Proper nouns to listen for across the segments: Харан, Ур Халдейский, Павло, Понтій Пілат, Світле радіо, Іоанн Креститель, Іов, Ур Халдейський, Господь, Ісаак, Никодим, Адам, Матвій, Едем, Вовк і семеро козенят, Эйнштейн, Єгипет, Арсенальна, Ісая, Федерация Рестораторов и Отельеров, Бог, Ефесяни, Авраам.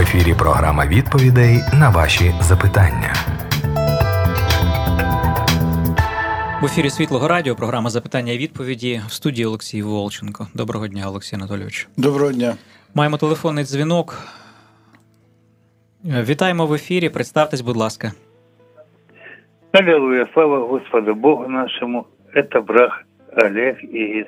ефірі програма відповідей на ваші запитання. В ефірі Світлого радіо, програма «Запитання і відповіді», в студії Олексій Волченко. Доброго дня, Олексій Анатолійович. Доброго дня. Маємо телефонний дзвінок. Вітаємо в ефірі, представтесь, будь ласка. Аллилуйя, слава Господу Богу нашому. Це Брах Олег Ігис,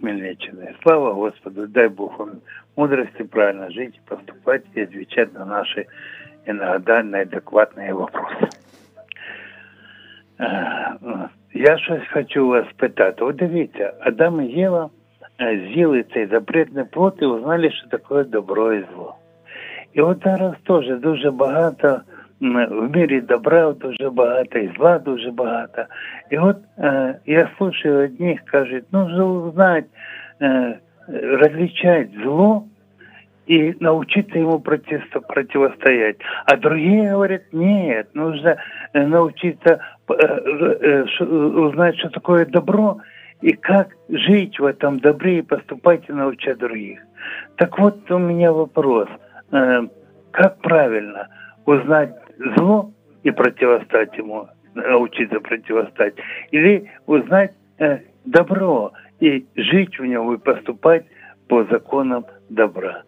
Хмельниччина. Слава Господу, дай Бог вам мудрости правильно жить, поступать и отвечать на наши иногда неадекватные вопросы. Я щось хочу вас питати. От дивіться, Адам і Єва з'їли цей запретний плод і узнали, що таке добро і зло. І от зараз теж дуже багато в мірі добра, дуже багато, і зла дуже багато. І от я слухаю одних, кажуть, ну, знать, розлічати зло и научиться ему противостоять. А другие говорят, нет, нужно научиться узнать, что такое добро, и как жить в этом добре, и поступать и научать других. Так вот у меня вопрос. Как правильно узнать зло и противостать ему, научиться противостать? Или узнать добро и жить в нем, и поступать по законам добра?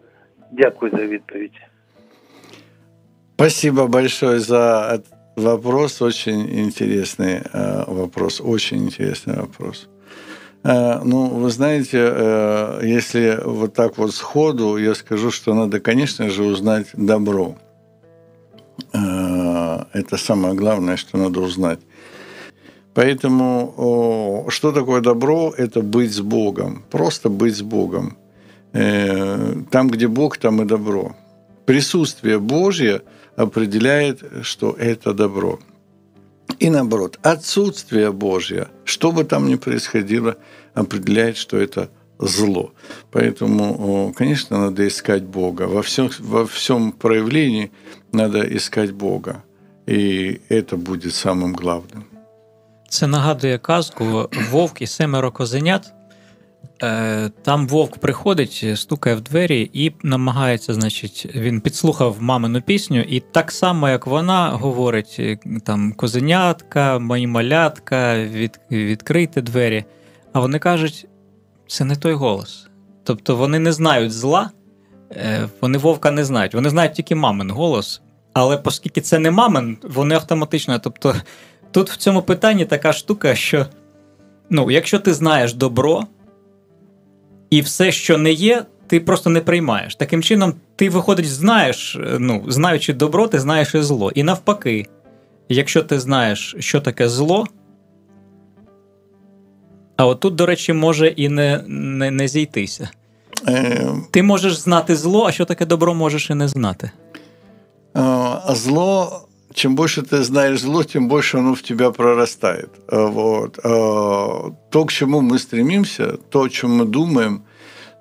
Дякую за відповідь. Спасибо большое за вопрос. Очень интересный вопрос. Ну, вы знаете, если вот так вот сходу, я скажу, что надо, конечно же, узнать добро. Это самое главное, что надо узнать. Поэтому что такое добро? Это быть с Богом. Просто быть с Богом. Там, где Бог, там и добро. Присутствие Божье определяет, что это добро. И наоборот, отсутствие Божье, что бы там ни происходило, определяет, что это зло. Поэтому, конечно, надо искать Бога. Во всем проявлении надо искать Бога. И это будет самым главным. Це нагадує казку «Вовк і семеро козенят». Там вовк приходить, стукає в двері і намагається, значить, він підслухав мамину пісню, і так само, як вона говорить, там, козенятка, мої малятка, відкрийте двері, а вони кажуть, це не той голос. Тобто вони не знають зла, вони вовка не знають, вони знають тільки мамин голос, але оскільки це не мамин, вони автоматично, тобто тут в цьому питанні така штука, що, ну, якщо ти знаєш добро, і все, що не є, ти просто не приймаєш. Таким чином, ти, виходить, знаєш, ну, знаючи добро, ти знаєш і зло. І навпаки, якщо ти знаєш, що таке зло, а отут, до речі, може і не зійтися. Ти можеш знати зло, а що таке добро, можеш і не знати. Зло... Чем больше ты знаешь зло, тем больше оно в тебя прорастает. Вот. То, к чему мы стремимся, то, о чем мы думаем,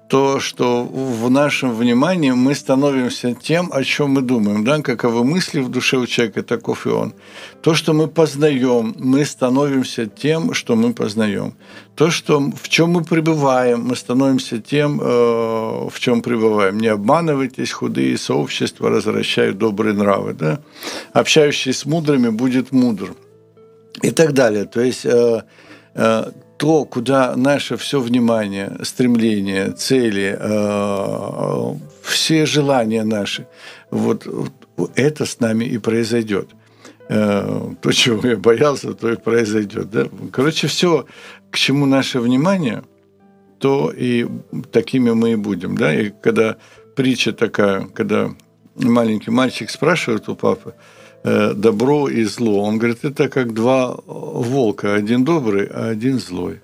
то, что в нашем внимании мы становимся тем, о чем мы думаем. Да? Каковы мысли в душе у человека, таков и он. То, что мы познаем, мы становимся тем, что мы познаем. То, что, в чем мы пребываем, мы становимся тем, в чем пребываем. Не обманывайтесь, худые сообщества развращают добрые нравы. Да? Общающий с мудрыми будет мудр. И так далее. То есть... то, куда наше все внимание, стремление, цели, все желания наши, вот это с нами и произойдет. То, чего я боялся, то и произойдет. Да? Короче, все, к чему наше внимание, то и такими мы и будем. Да? И когда притча такая, когда маленький мальчик спрашивает у папы, добро и зло. Он говорит, это как два волка. Один добрый, а один злой.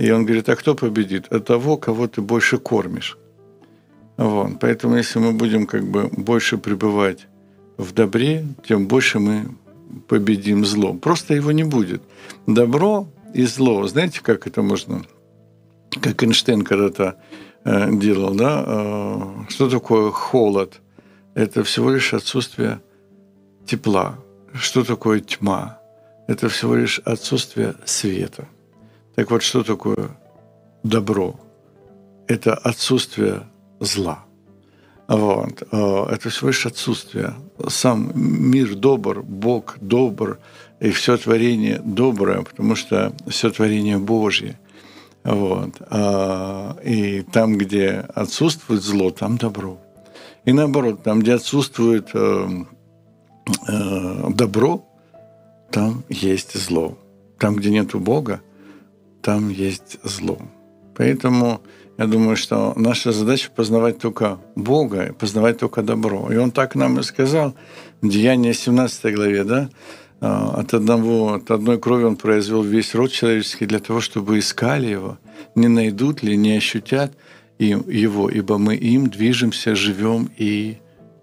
И он говорит, а кто победит? От того, кого ты больше кормишь. Вот. Поэтому, если мы будем как бы больше пребывать в добре, тем больше мы победим зло. Просто его не будет. Добро и зло. Знаете, как это можно? Как Эйнштейн когда-то делал, да? Что такое холод? Это всего лишь отсутствие тепла. Что такое тьма? Это всего лишь отсутствие света. Так вот, что такое добро? Это отсутствие зла. Вот. Это всего лишь отсутствие. Сам мир добр, Бог добр, и все творение доброе, потому что все творение Божье. Вот. И там, где отсутствует зло, там добро. И наоборот, там, где отсутствует добро, там есть зло. Там, где нету Бога, там есть зло. Поэтому я думаю, что наша задача познавать только Бога, познавать только добро. И Он так нам и сказал в Деянии 17 главе, да? От одной крови Он произвел весь род человеческий для того, чтобы искали Его, не найдут ли, не ощутят Его, ибо мы им движемся, живем и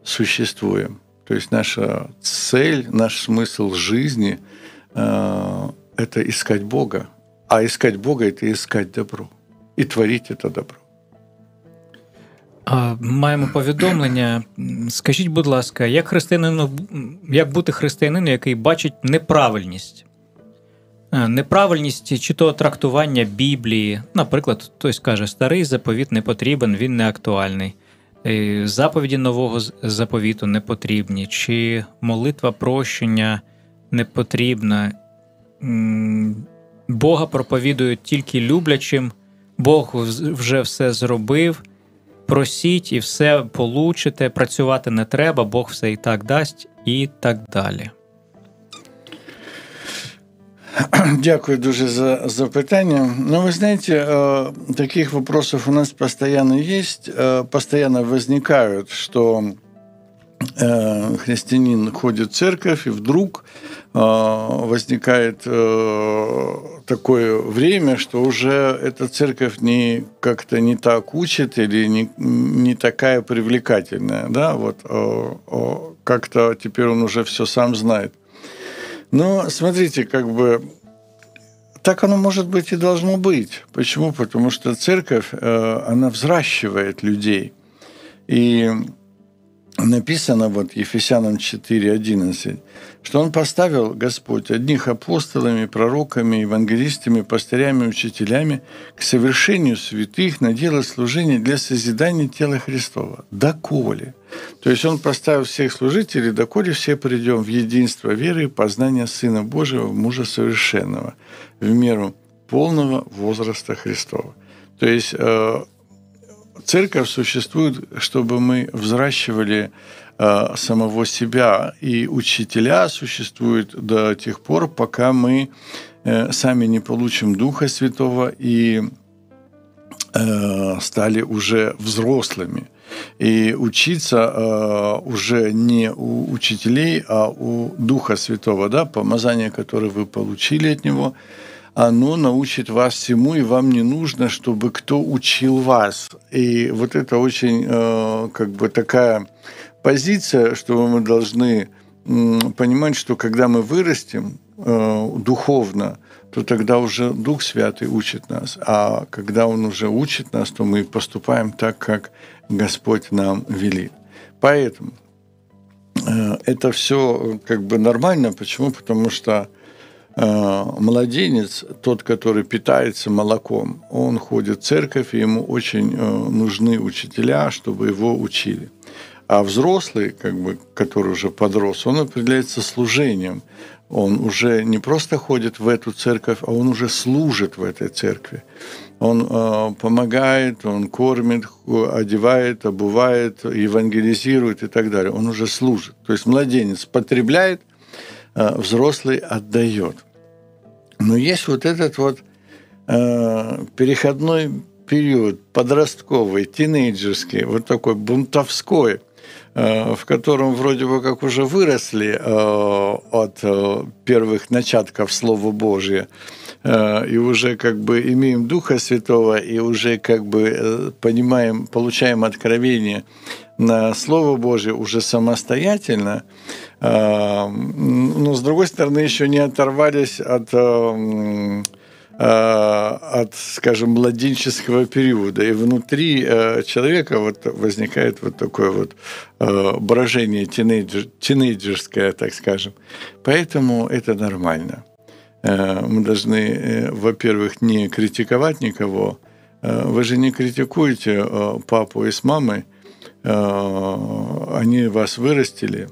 существуем. То есть наша цель, наш смысл жизни — это искать Бога. А искать Бога — это искать добро. І творіть це добро. Маємо повідомлення. Скажіть, будь ласка, як бути християнином, який бачить неправильність? Неправильність чи то трактування Біблії. Наприклад, хтось каже, старий заповіт не потрібен, він не актуальний. Заповіді нового заповіту не потрібні. Чи молитва прощення не потрібна? Бога проповідують тільки люблячим. Бог вже все зробив, просіть і все получите, працювати не треба, Бог все і так дасть, і так далі. Дякую дуже за запитання. Ну, ви знаєте, таких вопросов у нас постоянно есть, постоянно возникают, что христианин ходит в церковь, и вдруг возникает такое время, что уже эта церковь не, как-то не так учит или не такая привлекательная. Да? Вот, как-то теперь он уже все сам знает. Но смотрите, как бы так оно может быть и должно быть. Почему? Потому что церковь, она взращивает людей. И написано вот Ефесянам 4:11, что Он поставил, Господь, одних апостолами, пророками, евангелистами, пастырями, учителями к совершению святых на дело служения для созидания тела Христова. Доколе. То есть Он поставил всех служителей, доколе все придем в единство веры и познания Сына Божьего, мужа совершенного, в меру полного возраста Христова. То есть Церковь существует, чтобы мы взращивали самого себя, и учителя существуют до тех пор, пока мы сами не получим Духа Святого и стали уже взрослыми. И учиться уже не у учителей, а у Духа Святого, да, помазание, которое вы получили от Него, оно научит вас всему, и вам не нужно, чтобы кто учил вас. И вот это очень как бы такая позиция, что мы должны понимать, что когда мы вырастем духовно, то тогда уже Дух Святый учит нас. А когда Он уже учит нас, то мы поступаем так, как Господь нам велит. Поэтому это все как бы нормально. Почему? Потому что младенец, тот, который питается молоком, он ходит в церковь, и ему очень нужны учителя, чтобы его учили. А взрослый, как бы, который уже подрос, он определяется служением. Он уже не просто ходит в эту церковь, а он уже служит в этой церкви. Он помогает, он кормит, одевает, обувает, евангелизирует и так далее. Он уже служит. То есть младенец потребляет, взрослый отдает. Но есть вот этот вот переходной период, подростковый, тинейджерский, вот такой бунтовской, в котором вроде бы как уже выросли от первых начатков Слова Божия, и уже как бы имеем Духа Святого, и уже как бы понимаем, получаем откровение на Слово Божие уже самостоятельно, но, с другой стороны, еще не оторвались от, скажем, младенческого периода. И внутри человека вот возникает вот такое вот брожение тинейджерское, так скажем. Поэтому это нормально. Мы должны, во-первых, не критиковать никого. Вы же не критикуете папу и с мамой, они вас вырастили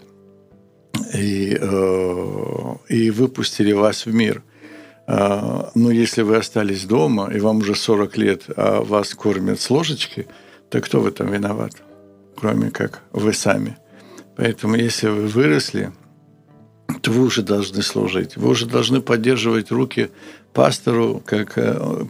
и выпустили вас в мир. Но если вы остались дома, и вам уже 40 лет, а вас кормят с ложечки, то кто в этом виноват? Кроме как вы сами. Поэтому если вы выросли, то вы уже должны служить. Вы уже должны поддерживать руки пастору, как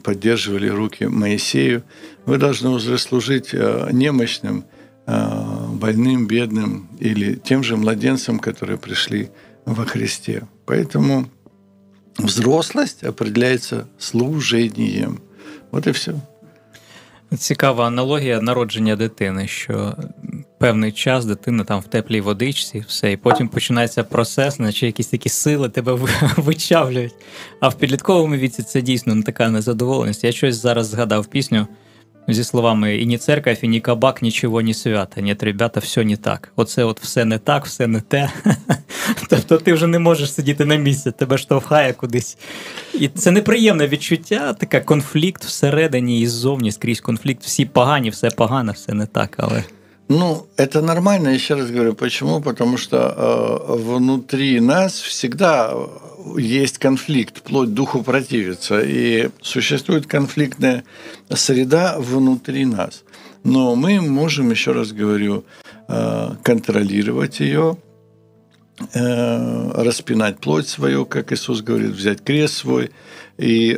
поддерживали руки Моисею. Вы должны уже служить немощным, больным, бедным или тем же младенцам, которые пришли во Христе. Поэтому взрослость определяется служением. Вот и все. Цікава аналогія народження дитини, що певний час дитина там в теплій водичці, все, і потім починається процес, наче якісь такі сили тебе вичавлюють. А в підлітковому віці це дійсно не така незадоволеність. Я щось зараз згадав пісню зі словами «І ні церковь, і ні кабак, нічого не свято, нет, ребята, все не так». Оце от все не так, все не те. Тобто ти вже не можеш сидіти на місці, тебе штовхає кудись. І це неприємне відчуття, така конфлікт всередині і ззовні, скрізь конфлікт. Всі погані, все погано, все не так, але... Ну, это нормально, я еще раз говорю, почему? Потому что внутри нас всегда есть конфликт, вплоть духу противится, и существует конфликтная среда внутри нас. Но мы можем, еще раз говорю, контролировать ее, распинать плоть свою, как Иисус говорит, взять крест свой и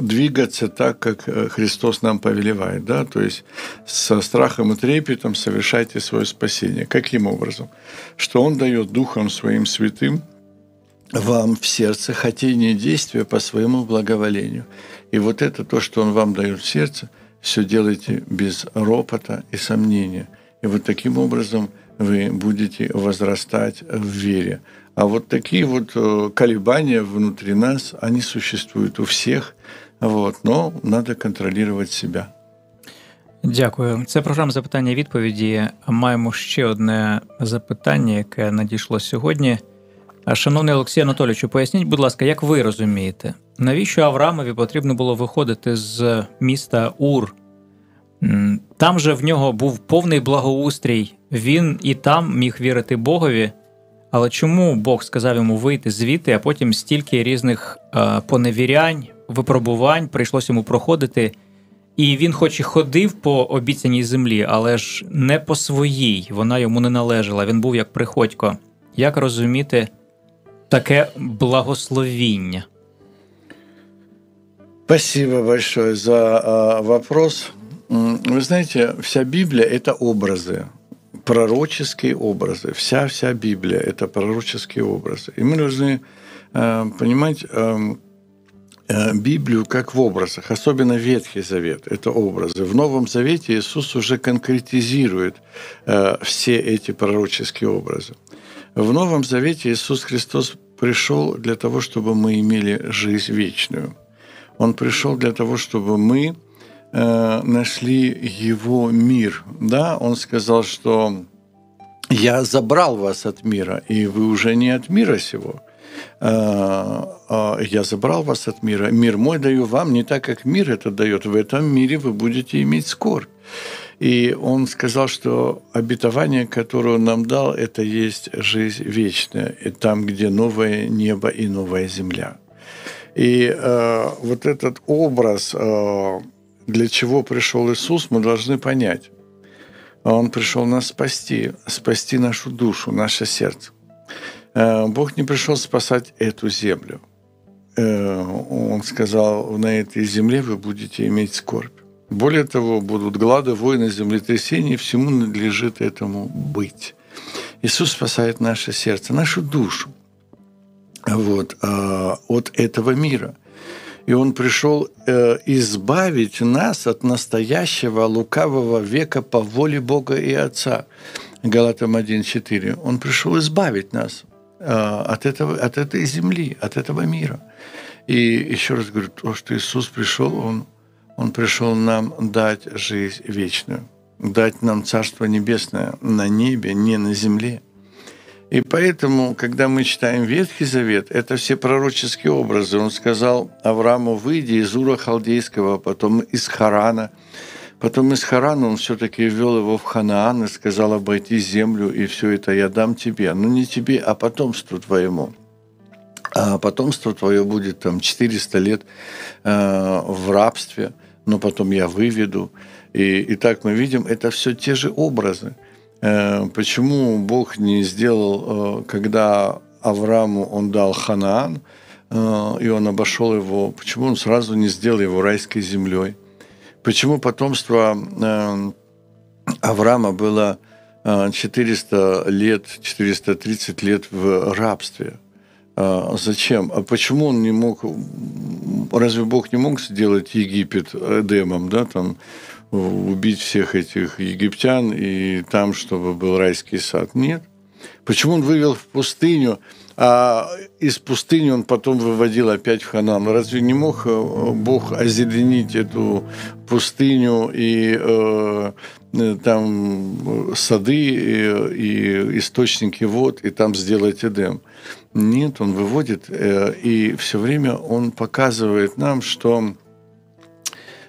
двигаться так, как Христос нам повелевает, да, то есть со страхом и трепетом совершайте свое спасение. Каким образом? Что Он дает Духом Своим Святым вам в сердце хотение действия по своему благоволению. И вот это то, что Он вам дает в сердце, все делайте без ропота и сомнения. И вот таким образом вы будете возрастать в вере. А вот такие вот колебания внутри нас, они существуют у всех, вот, но надо контролировать себя. Дякую. Це програма «Запитання і відповіді». Маємо ще одне запитання, яке надійшло сьогодні. Шановний Олексій Анатолійовичу, поясніть, будь ласка, як ви розумієте, навіщо Авраамові потрібно було виходити з міста Ур? Там же в нього був повний благоустрій, він і там міг вірити Богові, але чому Бог сказав йому вийти звідти, а потім стільки різних поневірянь, випробувань прийшлося йому проходити, і він хоч і ходив по обіцяній землі, але ж не по своїй, вона йому не належала, він був як приходько. Як розуміти таке благословіння? Спасибо большое за вопрос. Вы знаете, вся Библия – это образы, пророческие образы. Вся Библия – это пророческие образы. И мы должны понимать Библию как в образах, особенно Ветхий Завет – это образы. В Новом Завете Иисус уже конкретизирует все эти пророческие образы. В Новом Завете Иисус Христос пришел для того, чтобы мы имели жизнь вечную. Он пришел для того, чтобы мы нашли его мир. Да? Он сказал, что «я забрал вас от мира, и вы уже не от мира сего. Я забрал вас от мира. Мир мой даю вам, не так, как мир это дает. В этом мире вы будете иметь скорбь». И он сказал, что обетование, которое он нам дал, это есть жизнь вечная, и там, где новое небо и новая земля. И вот этот образ... Для чего пришел Иисус, мы должны понять. Он пришел нас спасти, спасти нашу душу, наше сердце. Бог не пришел спасать эту землю. Он сказал, на этой земле вы будете иметь скорбь. Более того, будут глады, войны, землетрясения, и всему надлежит этому быть. Иисус спасает наше сердце, нашу душу вот, от этого мира. И Он пришел избавить нас от настоящего лукавого века по воле Бога и Отца. Галатам 1:4. Он пришел избавить нас от этой земли, от этого мира. И еще раз говорю, то, что Иисус пришел, Он пришел нам дать жизнь вечную, дать нам Царство Небесное на небе, не на земле. И поэтому, когда мы читаем Ветхий Завет, это все пророческие образы. Он сказал Аврааму, выйди из Ура Халдейского, потом из Харана, Потом из Харана он все-таки ввел его в Ханаан и сказал обойти землю, и все это я дам тебе. Но не тебе, а потомству твоему. А потомство твое будет там 400 лет в рабстве, но потом я выведу. И так мы видим, это все те же образы. Почему Бог не сделал, когда Аврааму он дал Ханаан, и он обошел его, почему он сразу не сделал его райской землей? Почему потомство Авраама было 400 лет, 430 лет в рабстве? Зачем? А почему он не мог... Разве Бог не мог сделать Египет Эдемом, да, там, убить всех этих египтян и там, чтобы был райский сад? Нет. Почему он вывел в пустыню, а из пустыни он потом выводил опять в Ханаан? Разве не мог Бог озеленить эту пустыню и там сады, и источники вод, и там сделать Эдем? Нет, он выводит, и все время он показывает нам, что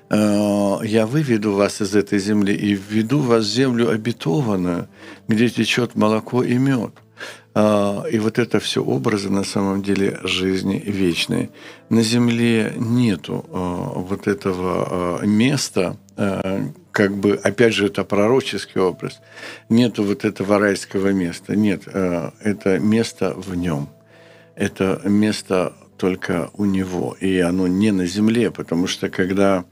я выведу вас из этой земли и введу вас в землю обетованную, где течет молоко и мед. И вот это все образы на самом деле жизни вечной. На земле нету вот этого места, как бы, опять же, это пророческий образ, нету вот этого райского места. Нет, это место в нем. Это место только у него, и оно не на земле, потому что когда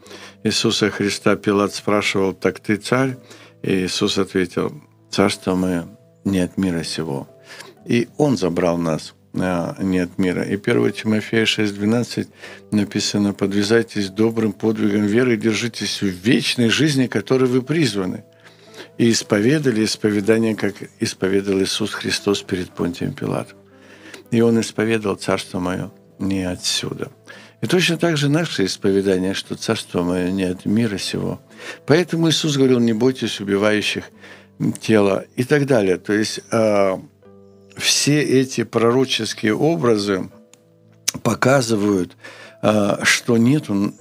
Иисуса Христа Пилат спрашивал: «Так ты царь?», и Иисус ответил: «Царство мое не от мира сего». И Он забрал нас не от мира. И 1 Тимофея 6:12 написано: «Подвязайтесь добрым подвигом веры и держитесь в вечной жизни, которой вы призваны. И исповедали исповедание, как исповедал Иисус Христос перед Понтием Пилатом». И Он исповедал: «Царство мое не отсюда». И точно так же наше исповедание, что «Царство мое не от мира сего». Поэтому Иисус говорил: «Не бойтесь убивающих тела» и так далее. То есть все эти пророческие образы показывают, что нету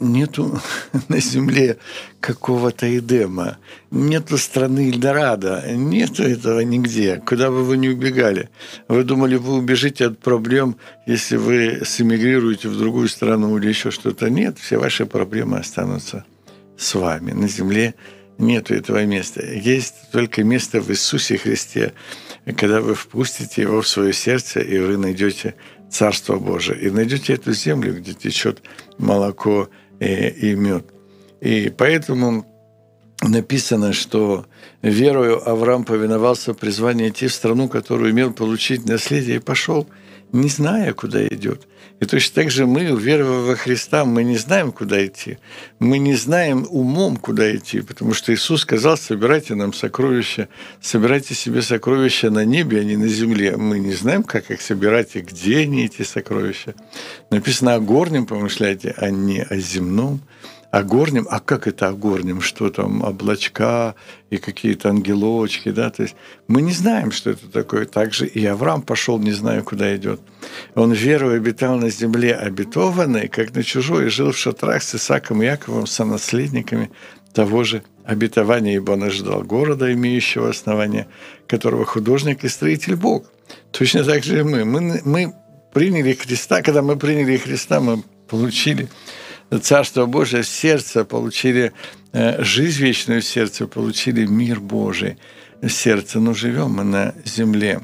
на земле какого-то Эдема, нету страны Эльдорадо, нету этого нигде, куда бы вы ни убегали. Вы думали, вы убежите от проблем, если вы сэмигрируете в другую страну или еще что-то. Нет, все ваши проблемы останутся с вами. На земле нету этого места. Есть только место в Иисусе Христе, когда вы впустите Его в свое сердце, и вы найдете Царство Божие, и найдете эту землю, где течет молоко и мед. И поэтому написано, что верою Авраам повиновался призванию идти в страну, которую имел получить наследие, и пошел, не зная, куда идет. И точно так же мы, веруя во Христа, мы не знаем, куда идти. Мы не знаем умом, куда идти, потому что Иисус сказал: собирайте нам сокровища, собирайте себе сокровища на небе, а не на земле. Мы не знаем, как их собирать и где они, эти сокровища. Написано: о горнем помышляйте, а не о земном. О горнем, а как это о горнем? Что там, облачка и какие-то ангелочки, да? То есть мы не знаем, что это такое. Также и Авраам пошел, не зная, куда идет. Он верою обитал на земле обетованной, как на чужой, и жил в шатрах с Исааком и Иаковом, сонаследниками того же обетования, ибо он ожидал города, имеющего основание, которого художник и строитель Бог. Точно так же и мы. Мы приняли Христа. Когда мы приняли Христа, мы получили Царство Божие в сердце, получили жизнь вечную в сердце, получили мир Божий в сердце. Но живем мы на земле,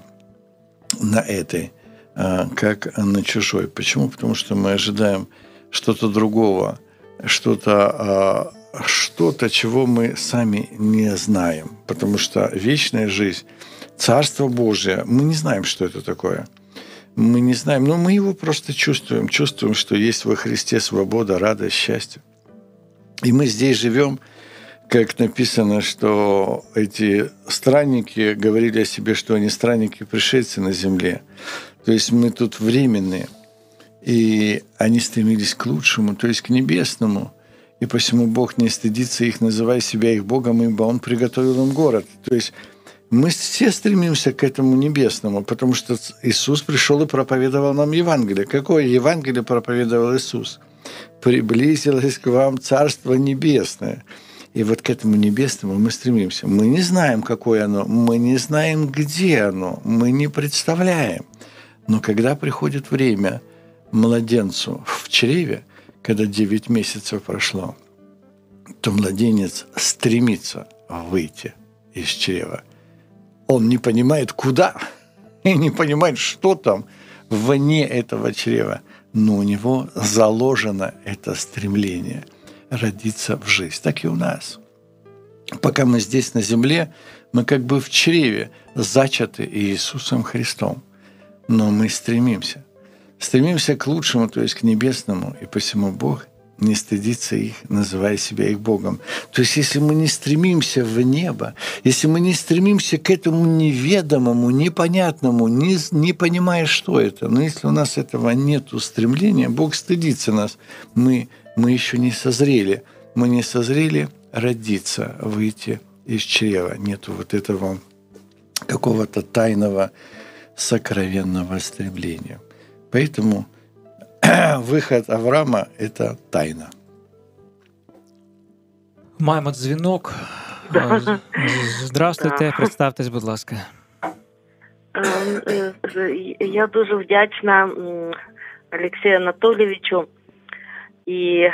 на этой, как на чужой. Почему? Потому что мы ожидаем что-то другого, что-то, чего мы сами не знаем. Потому что вечная жизнь, Царство Божие, мы не знаем, что это такое. Мы не знаем, но мы его просто чувствуем. Чувствуем, что есть во Христе свобода, радость, счастье. И мы здесь живем, как написано, что эти странники говорили о себе, что они странники, пришельцы на земле. То есть мы тут временные. И они стремились к лучшему, то есть к небесному. И посему Бог не стыдится их, называя себя их Богом, ибо Он приготовил им город. То есть мы все стремимся к этому небесному, потому что Иисус пришел и проповедовал нам Евангелие. Какое Евангелие проповедовал Иисус? «Приблизилось к вам Царство Небесное». И вот к этому небесному мы стремимся. Мы не знаем, какое оно, мы не знаем, где оно, мы не представляем. Но когда приходит время младенцу в чреве, когда 9 месяцев прошло, то младенец стремится выйти из чрева. Он не понимает, куда, и не понимает, что там вне этого чрева. Но у него заложено это стремление родиться в жизнь. Так и у нас. Пока мы здесь на земле, мы как бы в чреве, зачаты Иисусом Христом. Но мы стремимся. Стремимся к лучшему, то есть к небесному. И посему Бог не стыдится их, называя себя их Богом. То есть если мы не стремимся в небо, если мы не стремимся к этому неведомому, непонятному, не понимая, что это, но если у нас этого нет стремления, Бог стыдится нас. Мы еще не созрели. Мы не созрели родиться, выйти из чрева. Нету вот этого какого-то тайного, сокровенного стремления. Поэтому вихід Авраама – це тайна. Маємо дзвінок. Здравствуйте, представтесь, будь ласка. Я дуже вдячна Олексію Анатолійовичу і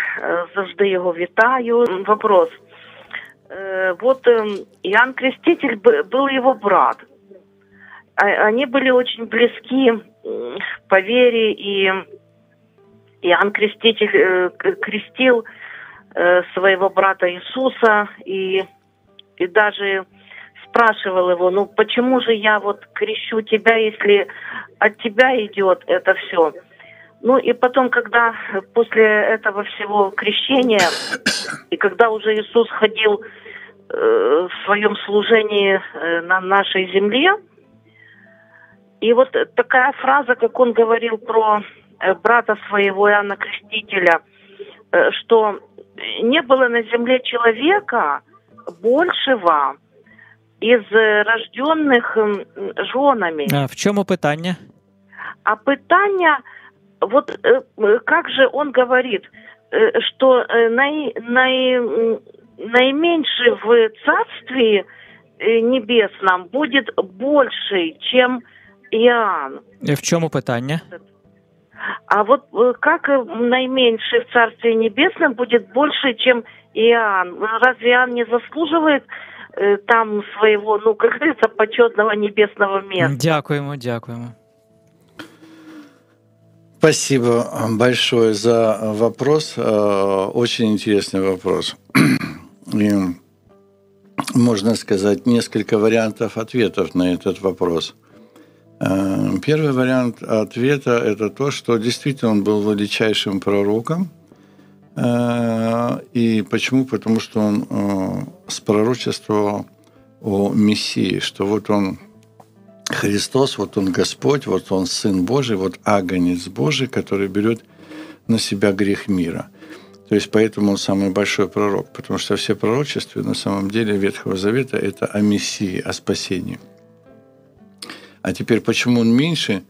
завжди його вітаю. Вопрос. Вот Іоанн Креститель был его брат. Они были очень близки по вере, и Иоанн Креститель крестил своего брата Иисуса и даже спрашивал его, ну почему же я вот крещу тебя, если от тебя идет это все. Ну и потом, когда после этого всего крещения, и когда уже Иисус ходил в своем служении на нашей земле, и вот такая фраза, как он говорил про брата своего Иоанна Крестителя, что не было на земле человека большего из рожденных женами. А в чому питання? А питання, вот как же он говорит, что наименьший в Царстве Небесном будет больше, чем Иоанн. И в чому питання? А вот как наименьший в Царстве Небесном будет больше, чем Иоанн? Разве Иоанн не заслуживает там своего, ну, как говорится, почетного небесного места? Дякуємо. Спасибо большое за вопрос. Очень интересный вопрос. И можно сказать несколько вариантов ответов на этот вопрос. Первый вариант ответа – это то, что действительно он был величайшим пророком. И почему? Потому что он спророчествовал о Мессии, что вот он Христос, вот он Господь, вот он Сын Божий, вот Агнец Божий, который берет на себя грех мира. То есть поэтому он самый большой пророк, потому что все пророчества на самом деле Ветхого Завета – это о Мессии, о спасении. А теперь, почему он меньше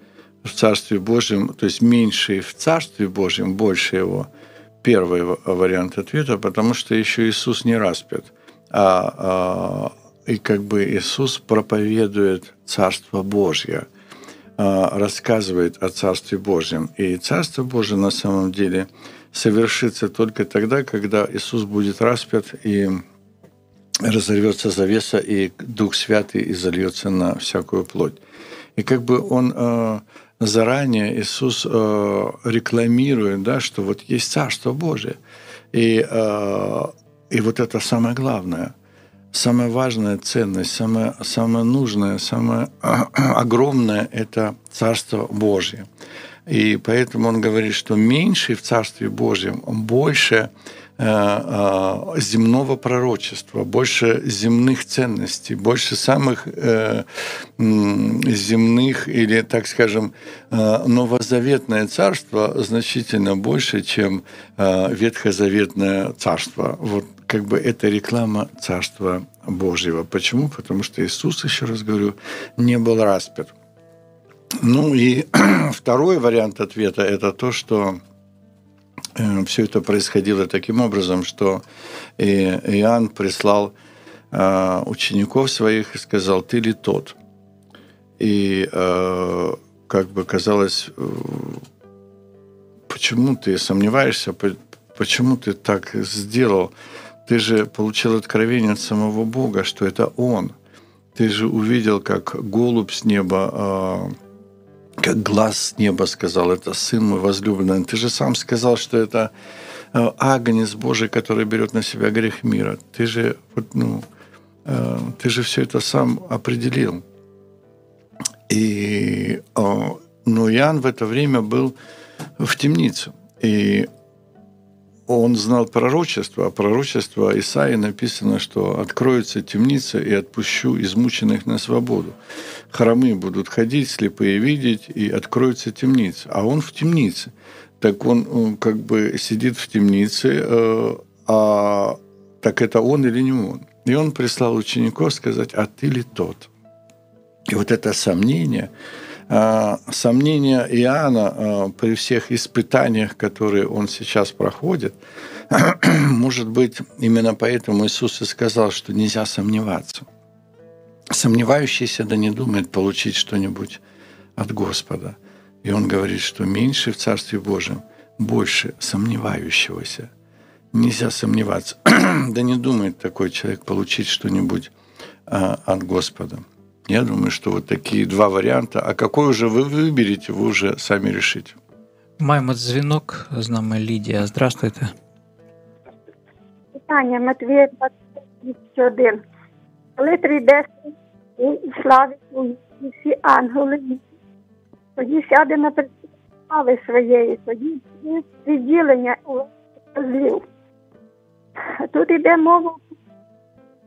в Царстве Божьем, то есть меньше в Царстве Божьем, больше его? Первый вариант ответа, потому что еще Иисус не распят. И как бы Иисус проповедует Царство Божье, рассказывает о Царстве Божьем. И Царство Божье на самом деле совершится только тогда, когда Иисус будет распят и разорвется завеса, и Дух Святый и зальется на всякую плоть. И как бы он заранее, Иисус рекламирует, да, что вот есть Царство Божие. И вот это самое главное, самая важная ценность, самое нужное, самое огромное — это Царство Божие. И поэтому он говорит, что меньше в Царстве Божьем, больше земного пророчества, больше земных ценностей, больше самых земных, или, так скажем, новозаветное царство значительно больше, чем ветхозаветное царство. Вот как бы это реклама Царства Божьего. Почему? Потому что Иисус, еще раз говорю, не был распят. Ну и второй вариант ответа – это то, что все это происходило таким образом, что Иоанн прислал учеников своих и сказал: «Ты ли тот?» И как бы казалось, почему ты сомневаешься, почему ты так сделал? Ты же получил откровение от самого Бога, что это Он. Ты же увидел, как голубь с неба, как глаз с неба сказал: «Это Сын мой возлюбленный». Ты же сам сказал, что это Агнец Божий, который берет на себя грех мира. Ты же, ты же все это сам определил. И, но Иоанн в это время был в темнице. И он знал пророчество, а пророчество Исаии написано, что «откроются темницы, и отпущу измученных на свободу. Хромые будут ходить, слепые видеть, и откроются темницы». А он в темнице. Так он как бы сидит в темнице, а так это он или не он? И он прислал учеников сказать: «А ты ли тот?» И вот это сомнение, сомнение Иоанна при всех испытаниях, которые он сейчас проходит, может быть, именно поэтому Иисус и сказал, что нельзя сомневаться. Сомневающийся да не думает получить что-нибудь от Господа. И он говорит, что меньше в Царстве Божьем, больше сомневающегося. Нельзя сомневаться. Да не думает такой человек получить что-нибудь от Господа. Я думаю, что вот такие два варианта. А какой уже вы выберете, вы уже сами решите. Маємо дзвінок, з нами Лідія. Здравствуйте. Питання Матвія 21. Коли прийде Син і слави Твої, і всі ангели, тоді сяде на престолі слави своєї, тоді відділення злів. Тут йде мова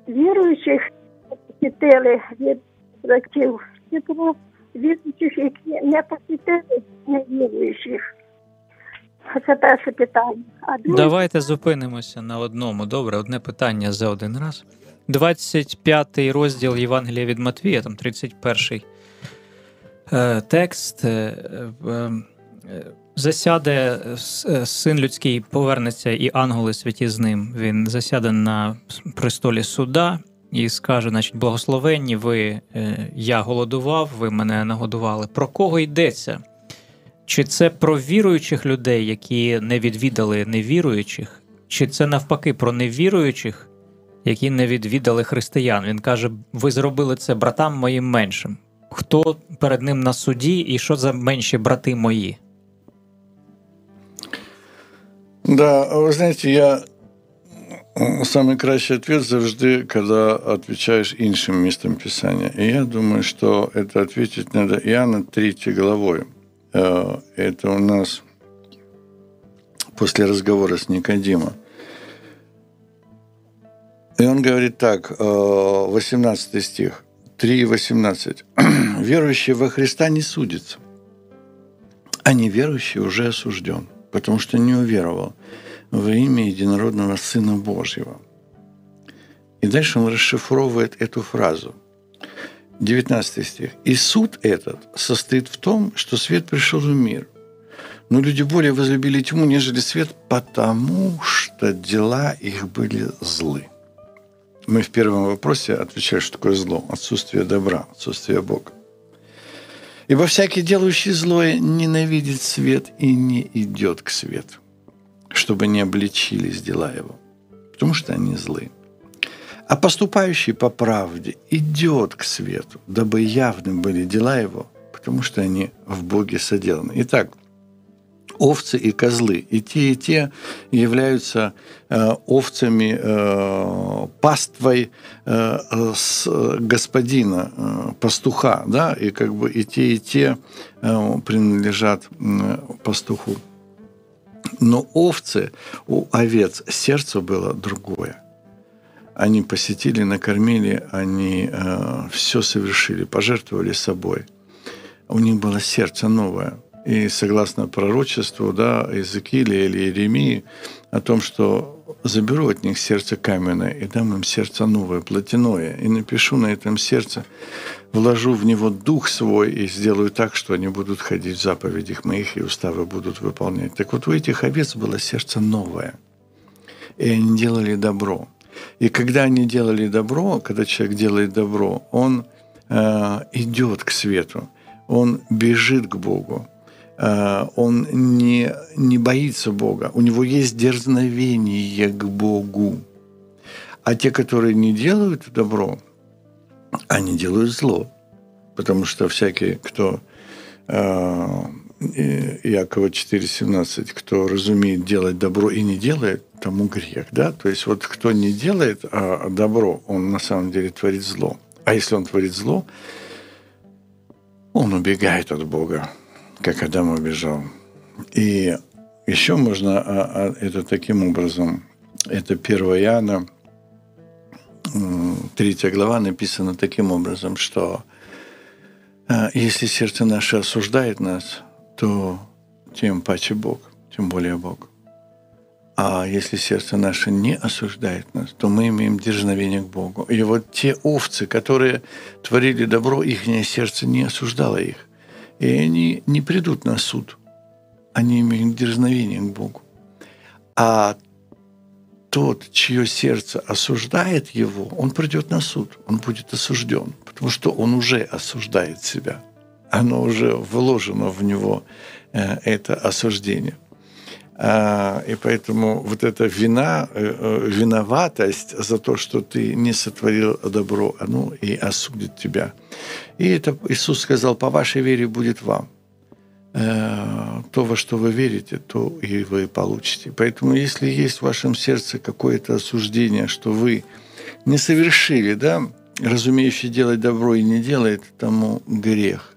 віруючих, посітили від братів, віруючих, які не посітили невіруючих. Це перше питання. Давайте зупинимося на одному. Добре, одне питання за один раз. 25-й розділ Євангелія від Матвія, там 31-й текст. Засяде Син людський, повернеться, і ангели святі з ним. Він засяде на престолі суда і скаже, значить: «Благословенні ви, я голодував, ви мене нагодували». Про кого йдеться? Чи це про віруючих людей, які не відвідали невіруючих? Чи це навпаки про невіруючих, які не відвідали християн? Він каже: «Ви зробили це братам моїм меншим». Хто перед ним на суді і що за менші брати мої? Да, ви знаєте, я... Самый кращий ответ завжди, когда отвечаешь іншим местом Писания. И я думаю, что это ответить надо Иоанна 3 главой. Это у нас после разговора с Никодимом. И он говорит так, 18 стих, 3:18. «Верующий во Христа не судится, а неверующий уже осужден, потому что не уверовал во имя единородного Сына Божьего». И дальше он расшифровывает эту фразу. 19 стих. «И суд этот состоит в том, что свет пришел в мир. Но люди более возлюбили тьму, нежели свет, потому что дела их были злы». Мы в первом вопросе отвечаем, что такое зло. Отсутствие добра, отсутствие Бога. «Ибо всякий, делающий злое, ненавидит свет и не идет к свету, чтобы не обличились дела его, потому что они злы. А поступающий по правде идет к свету, дабы явны были дела его, потому что они в Боге соделаны». Итак, овцы и козлы, и те являются овцами, паствой с господина, пастуха, да, и как бы и те принадлежат пастуху. Но овцы, у овец сердце было другое. Они посетили, накормили, они все совершили, пожертвовали собой. У них было сердце новое. И согласно пророчеству, да, Езекииля или Еремии, о том, что заберу от них сердце каменное и дам им сердце новое, плотяное, и напишу на этом сердце, вложу в него дух свой и сделаю так, что они будут ходить в заповедях моих и уставы будут выполнять. Так вот, у этих овец было сердце новое, и они делали добро. И когда они делали добро, когда человек делает добро, он идет к свету, он бежит к Богу, он не боится Бога, у него есть дерзновение к Богу. А те, которые не делают добро, они делают зло. Потому что всякий, кто, Иакова 4:17, кто разумеет делать добро и не делает, тому грех. Да? То есть вот кто не делает добро, он на самом деле творит зло. А если он творит зло, он убегает от Бога, как Адам убежал. И еще можно это таким образом. Это 1 Иоанна, 3 глава написано таким образом, что если сердце наше осуждает нас, то тем паче Бог, тем более Бог. А если сердце наше не осуждает нас, то мы имеем дерзновение к Богу. И вот те овцы, которые творили добро, их сердце не осуждало их. И они не придут на суд. Они имеют дерзновение к Богу. А тот, чье сердце осуждает его, он придет на суд, он будет осужден, потому что он уже осуждает себя. Оно уже вложено в него, это осуждение. И поэтому вот эта вина, виноватость за то, что ты не сотворил добро, оно и осудит тебя. И это Иисус сказал: по вашей вере будет вам. То, во что вы верите, то и вы получите. Поэтому если есть в вашем сердце какое-то осуждение, что вы не совершили, да, разумеющий делать добро и не делает, тому грех.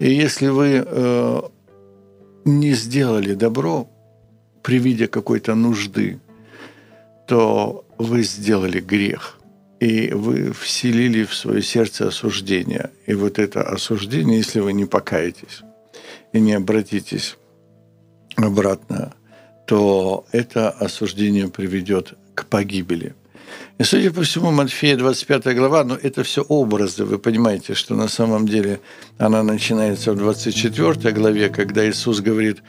И если вы не сделали добро при виде какой-то нужды, то вы сделали грех. И вы вселили в свое сердце осуждение. И вот это осуждение, если вы не покаетесь и не обратитесь обратно, то это осуждение приведет к погибели. И, судя по всему, Матфея 25 глава, но это все образы, вы понимаете, что на самом деле она начинается в 24 главе, когда Иисус говорит: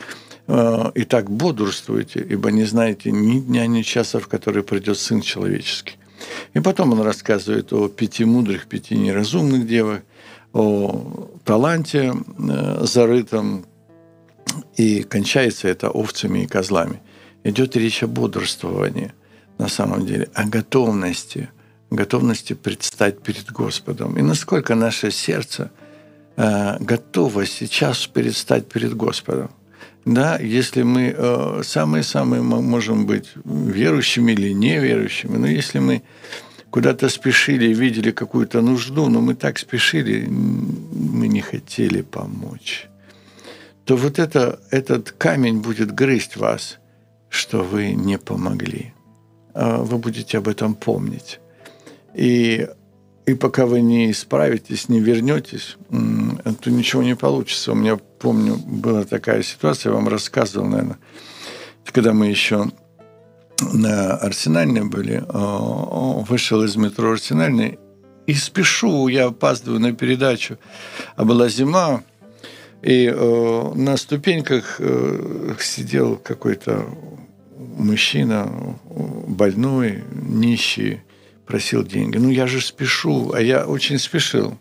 «Итак, бодрствуйте, ибо не знаете ни дня, ни часа, в который придет Сын Человеческий». И потом он рассказывает о 5 мудрых, 5 неразумных девах, о таланте зарытом, и кончается это овцами и козлами. Идет речь о бодрствовании, на самом деле, о готовности предстать перед Господом. И насколько наше сердце готово сейчас предстать перед Господом. Да, если мы самые-самые можем быть верующими или неверующими, но если мы куда-то спешили, видели какую-то нужду, но мы так спешили, мы не хотели помочь, то вот этот камень будет грызть вас, что вы не помогли. Вы будете об этом помнить. И пока вы не исправитесь, не вернетесь, то ничего не получится. У меня, помню, была такая ситуация, я вам рассказывал, наверное, когда мы еще на Арсенальной были, вышел из метро Арсенальной и спешу, я опаздываю на передачу, а была зима, и на ступеньках сидел какой-то мужчина, больной, нищий, просил деньги. Ну, я же спешу, а я очень спешил.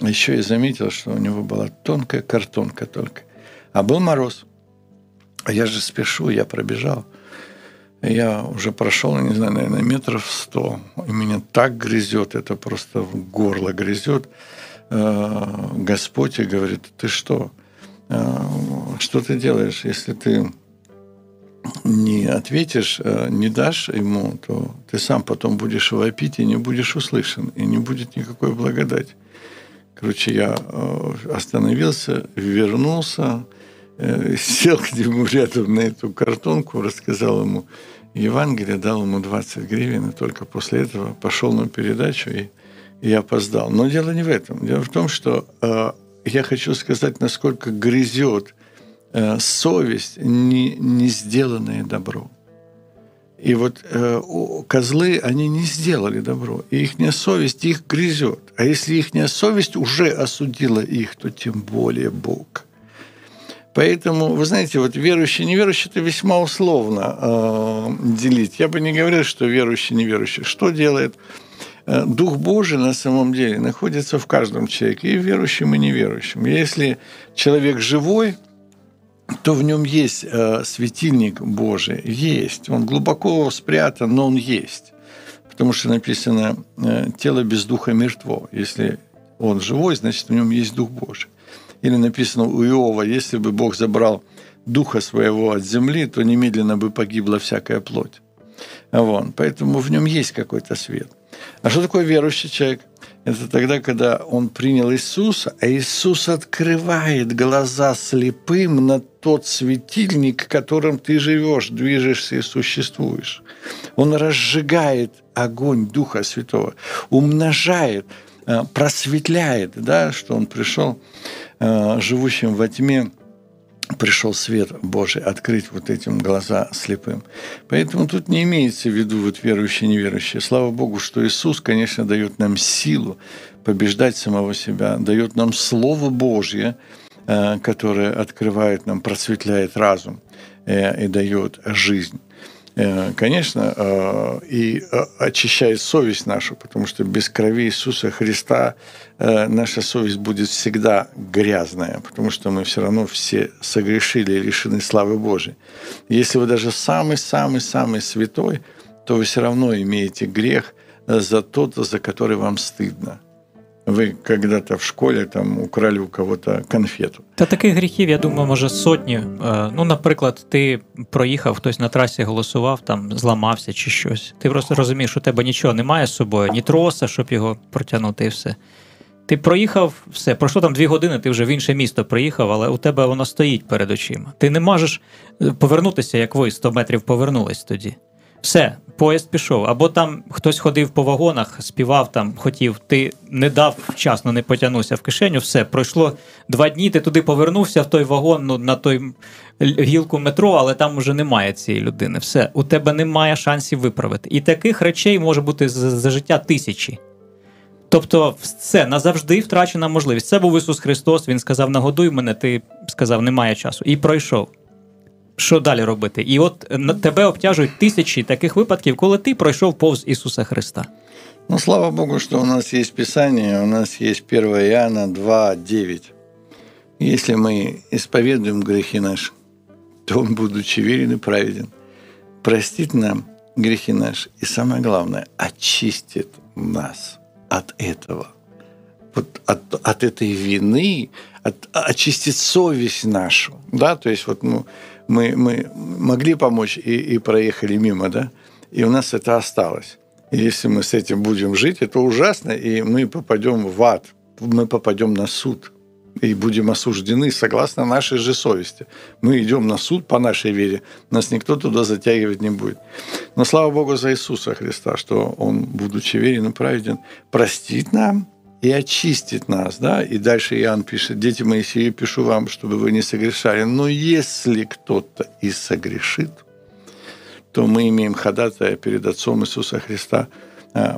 Еще я заметил, что у него была тонкая картонка только. А был мороз. А я же спешу, я пробежал. Я уже прошел, не знаю, наверное, метров 100. И меня так грызет, это просто в горло грызет. Господь и говорит: ты что? Что ты делаешь, если ты не ответишь, не дашь ему, то ты сам потом будешь вопить и не будешь услышан, и не будет никакой благодати. Короче, я остановился, вернулся, сел к нему рядом на эту картонку, рассказал ему Евангелие, дал ему 20 гривен, и только после этого пошел на передачу, и я опоздал. Но дело не в этом. Дело в том, что я хочу сказать, насколько грызет совесть не сделанное добро. И вот козлы, они не сделали добро, и ихняя совесть их грызет. А если ихняя совесть уже осудила их, то тем более Бог. Поэтому, вы знаете, вот верующие и неверующие – это весьма условно делить. Я бы не говорил, что верующие и неверующие. Что делает? Дух Божий на самом деле находится в каждом человеке, и верующем, и неверующем. Если человек живой, то в нем есть светильник Божий, есть. Он глубоко спрятан, но он есть. Потому что написано «тело без духа мертво». Если он живой, значит, в нем есть Дух Божий. Или написано у Иова: «Если бы Бог забрал духа своего от земли, то немедленно бы погибла всякая плоть». Вон. Поэтому в нем есть какой-то свет. А что такое верующий человек? Это тогда, когда он принял Иисуса, а Иисус открывает глаза слепым на тот светильник, которым ты живешь, движешься и существуешь. Он разжигает огонь Духа Святого, умножает, просветляет, да, что он пришел живущим во тьме, пришел свет Божий открыть вот этим глаза слепым. Поэтому тут не имеется в виду вот верующие и неверующие. Слава Богу, что Иисус, конечно, дает нам силу побеждать самого себя, дает нам Слово Божье, которое открывает нам, просветляет разум и дает жизнь. Конечно, и очищает совесть нашу, потому что без крови Иисуса Христа наша совесть будет всегда грязная, потому что мы все равно все согрешили и лишены славы Божией. Если вы даже самый-самый-самый святой, то вы все равно имеете грех за тот, за который вам стыдно. Ви когда-то в школі там украли у кого-то конфету. Та таких гріхів, я думаю, може сотні. Ну, наприклад, ти проїхав, хтось на трасі голосував, там зламався чи щось. Ти просто розумієш, що у тебе нічого немає з собою, ні троса, щоб його протягнути, і все. Ти проїхав, все, пройшло там 2 години, ти вже в інше місто приїхав, але у тебе воно стоїть перед очима. Ти не можеш повернутися, як ви 100 метрів повернулись тоді. Все, поїзд пішов. Або там хтось ходив по вагонах, співав там, хотів, ти не дав вчасно, не потягнувся в кишеню, все, пройшло 2 дні, ти туди повернувся, в той вагон, ну, на той гілку метро, але там уже немає цієї людини. Все, у тебе немає шансів виправити. І таких речей може бути за життя тисячі. Тобто це назавжди втрачена можливість. Це був Ісус Христос, Він сказав: «Нагодуй мене», ти сказав: «Немає часу». І пройшов. Що далі робити? І от тебе обтяжують тисячі таких випадків, коли ти пройшов повз Ісуса Христа. Ну, слава Богу, що у нас є Писання, у нас є 1 Іоанна 2:9. «Если мы исповедуем грехи наши, то Он, будучи верен и праведен, простит нам грехи наши и, самое главное, очистит нас от этого». Вот от этой вины, очистит совесть нашу. Да? То есть вот, ну, мы могли помочь и проехали мимо, да? И у нас это осталось. И если мы с этим будем жить, это ужасно, и мы попадем в ад, мы попадем на суд и будем осуждены согласно нашей же совести. Мы идем на суд по нашей вере, нас никто туда затягивать не будет. Но слава Богу за Иисуса Христа, что Он, будучи верен и праведен, простит нам и очистит нас, да, и дальше Иоанн пишет: «Дети Моисеи, пишу вам, чтобы вы не согрешали, но если кто-то и согрешит, то мы имеем ходатая перед Отцом Иисуса Христа,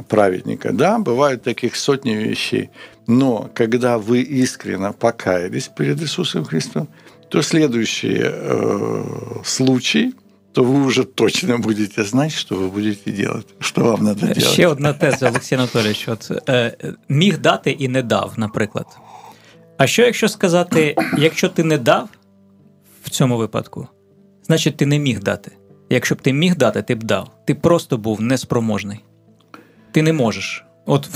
праведника». Да, бывают таких сотни вещей, но когда вы искренне покаялись перед Иисусом Христом, то следующий случай, то ви вже точно будете знати, що ви будете робити, що вам треба робити. Ще одна теза, Олексій Анатолійович. Міг дати і не дав, наприклад. А що, якщо сказати, якщо ти не дав в цьому випадку, значить ти не міг дати. Якщо б ти міг дати, ти б дав. Ти просто був неспроможний. Ти не можеш. От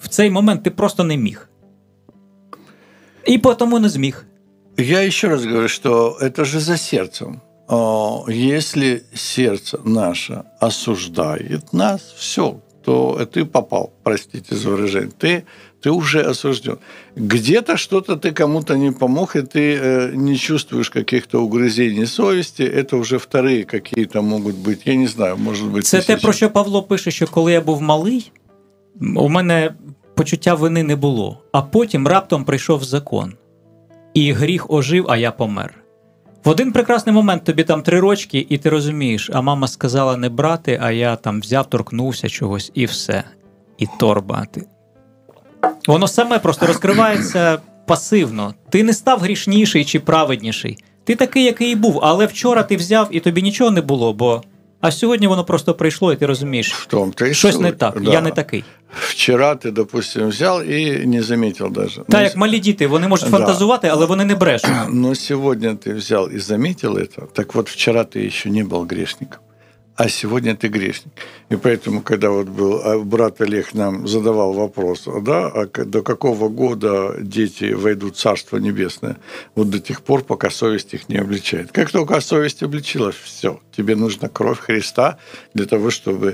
в цей момент ти просто не міг. І потому не зміг. Я ще раз говорю, що це ж за серцем. Если сердце наше осуждает нас, все, то ты попал, простите за выражение, ты уже осужден. Где-то что-то ты кому-то не помог, и ты не чувствуешь каких-то угрызений совести, это уже вторые какие-то могут быть, я не знаю, может быть... Це те, про що Павло пише, що коли я був малий, у мене почуття вини не було, а потім раптом прийшов закон, і гріх ожив, а я помер. В один прекрасний момент тобі там 3 рочки, і ти розумієш, а мама сказала не брати, а я там взяв, торкнувся чогось, і все. І торба. Воно саме просто розкривається пасивно. Ти не став грішніший чи праведніший. Ти такий, який і був, але вчора ти взяв, і тобі нічого не було, бо... А сьогодні воно просто прийшло, і ти розумієш, щось не так, да. Я не такий. Вчора ти, допустим, взяв і не замітив навіть. Так, як малі діти, вони можуть фантазувати, але вони не брешуть. Ну, сьогодні ти взяв і замітив це, так от вчора ти ще не був грішником, а сьогодні ти грішник. І тому, коли от був, брат Олег нам задавав вопрос, да, а до якого року діти войдуть в Царство Небесне? Вот до тих пор, поки совість їх не обличає. Як тільки совість обличилась, все, тобі нужна кров Христа для того, щоб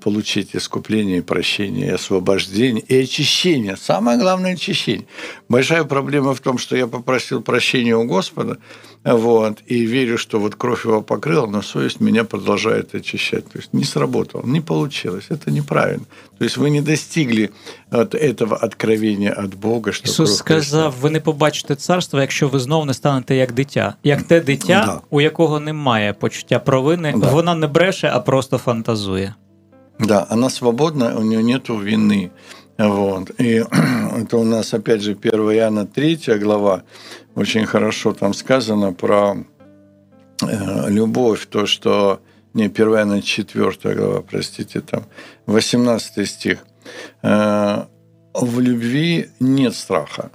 получить искупление, прощение, освобождение и очищение. Самое главное – очищение. Большая проблема в том, что я попросил прощения у Господа, вот, и верю, что вот кровь его покрыла, но совесть меня продолжает очищать. То есть не сработало, не получилось. Это неправильно. То есть вы не достигли от этого откровения от Бога, что Ісус сказав, ви не побачите царство, якщо ви знов не станете як дитя. Як те дитя, да, у якого немає почуття провини, да, вона не бреше, а просто фантазує. Да, она свободна, у нее нету вины. Вот. И это у нас, опять же, 1 Иоанна 3 глава, очень хорошо там сказано про любовь, то, что... Не, 1 Иоанна 4 глава, простите, там 18 стих. «В любви нет страха,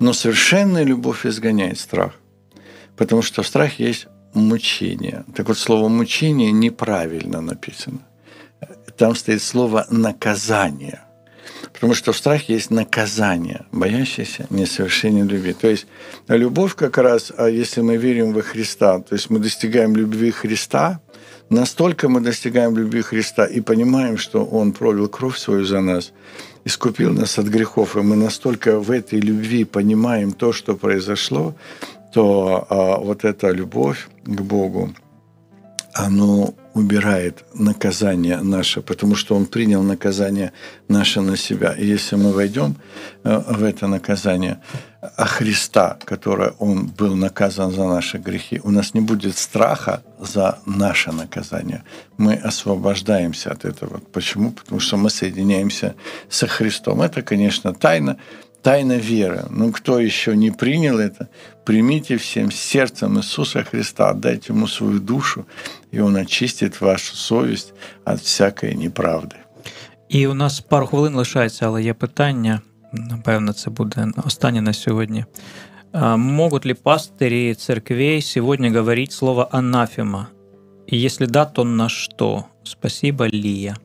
но совершенная любовь изгоняет страх, потому что в страхе есть мучение». Так вот, слово «мучение» неправильно написано. Там стоит слово «наказание». Потому что в страхе есть наказание, боящееся несовершения любви. То есть любовь как раз, а если мы верим во Христа, то есть мы достигаем любви Христа, настолько мы достигаем любви Христа и понимаем, что Он пролил кровь свою за нас, искупил нас от грехов, и мы настолько в этой любви понимаем то, что произошло, то вот эта любовь к Богу, она убирает наказание наше, потому что Он принял наказание наше на себя. И если мы войдем в это наказание Христа, которое Он был наказан за наши грехи, у нас не будет страха за наше наказание. Мы освобождаемся от этого. Почему? Потому что мы соединяемся со Христом. Это, конечно, тайна. Тайна веры. Ну, кто еще не принял это, примите всем сердцем Иисуса Христа, отдайте Ему свою душу, и Он очистит вашу совесть от всякої неправди. І у нас пару хвилин лишається, але є питання, напевно, це буде останнє на сьогодні. Могут ли пастыри церквей сегодня говорить слово «анафема»? И если да, то на что? Спасибо, Лия.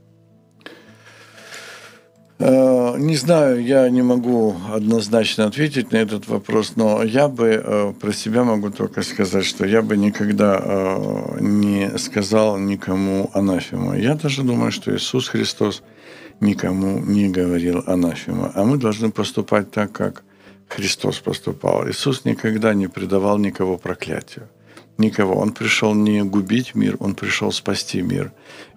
Не знаю, я не могу однозначно ответить на этот вопрос, но я бы про себя могу только сказать, что я бы никогда не сказал никому анафему. Я даже думаю, что Иисус Христос никому не говорил анафему. А мы должны поступать так, как Христос поступал. Иисус никогда не предавал никого проклятию. Никого. Он пришел не губить мир, он пришел спасти мир.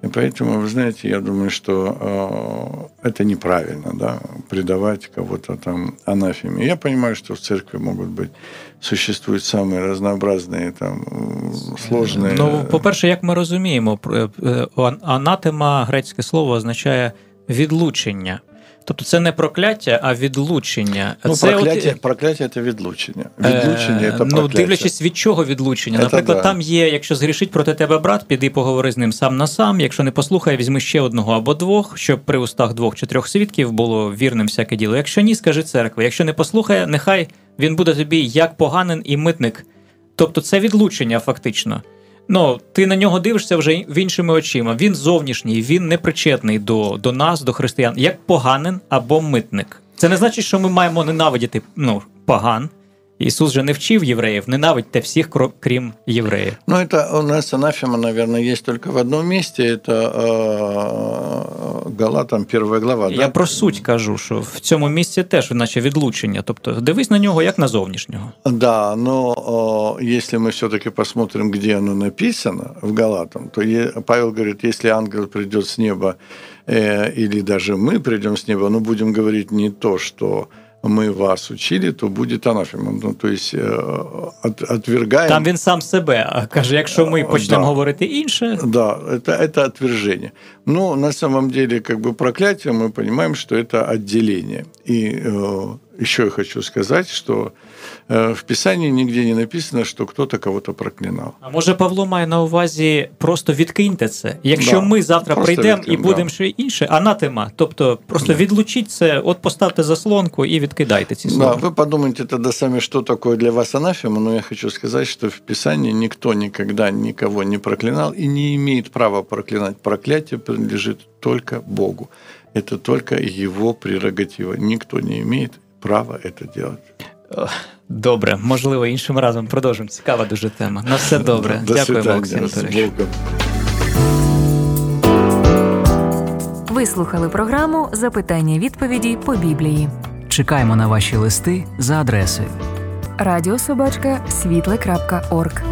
И поэтому, вы знаете, я думаю, что это неправильно, да, предавать кого-то там анафеме. Я понимаю, что в церкви могут быть, существуют самые разнообразные, там, сложные... Ну, по-перше, як ми розуміємо, анатема, грецьке слово, означає відлучення. Тобто це не прокляття, а відлучення. Ну, це прокляття – це відлучення. Відлучення – це прокляття. Ну, дивлячись, від чого відлучення. Наприклад, да, там є, якщо згрішить проти тебе брат, піди поговори з ним сам на сам. Якщо не послухає, візьми ще одного або двох, щоб при устах 2 чи 3 свідків було вірним всяке діло. Якщо ні, скажи церкві. Якщо не послухає, нехай він буде тобі як поганин і митник. Тобто це відлучення фактично. Ну, ти на нього дивишся вже іншими очима. Він зовнішній, він непричетний до нас, до християн, як поганин або митник. Це не значить, що ми маємо ненавидіти, ну, поган. Иисус же не вчив евреев, ненавидьте всех, крім евреев. Ну, это у нас анафема, наверное, есть только в одном месте, это Галатам 1 глава. Я, да, про суть кажу, що в цьому місці теж, наче відлучення, тобто дивись на нього, як на зовнішнього. Да, но если мы все-таки посмотрим, где оно написано, в Галатам, то Павел говорит, если ангел придет с неба, или даже мы придем с неба, но будем говорить не то, что мы вас учили, то будет о нашем. Ну, то есть, отвергаем... Там він сам себе каже, якщо ми почнемо говорити інше... Да, это отвержение. Но на самом деле, как бы проклятие, мы понимаем, что это отделение. И еще я хочу сказать, что в Писанні нігде не написано, що хтось когось проклинав. А може Павло має на увазі просто відкиньте це? Якщо ми завтра прийдемо і будемо що інше, анатема, тобто просто відлучіть це, от поставте заслонку і відкидайте ці слова. Да, ви подумайте тоді самі, що таке для вас анафема, але я хочу сказати, що в Писанні ніхто ніколи нікого не проклинав і не має права проклинати. Прокляття принадлежить тільки Богу. Це тільки його прерогатива. Ніхто не має права це робити. Добре, можливо, іншим разом продовжимо. Цікава дуже тема. На все добре. Дякуємо, Олексій Анатолійович. Ви слухали програму «Запитання-відповіді по Біблії». Чекаємо на ваші листи за адресою радіо@світле.орг.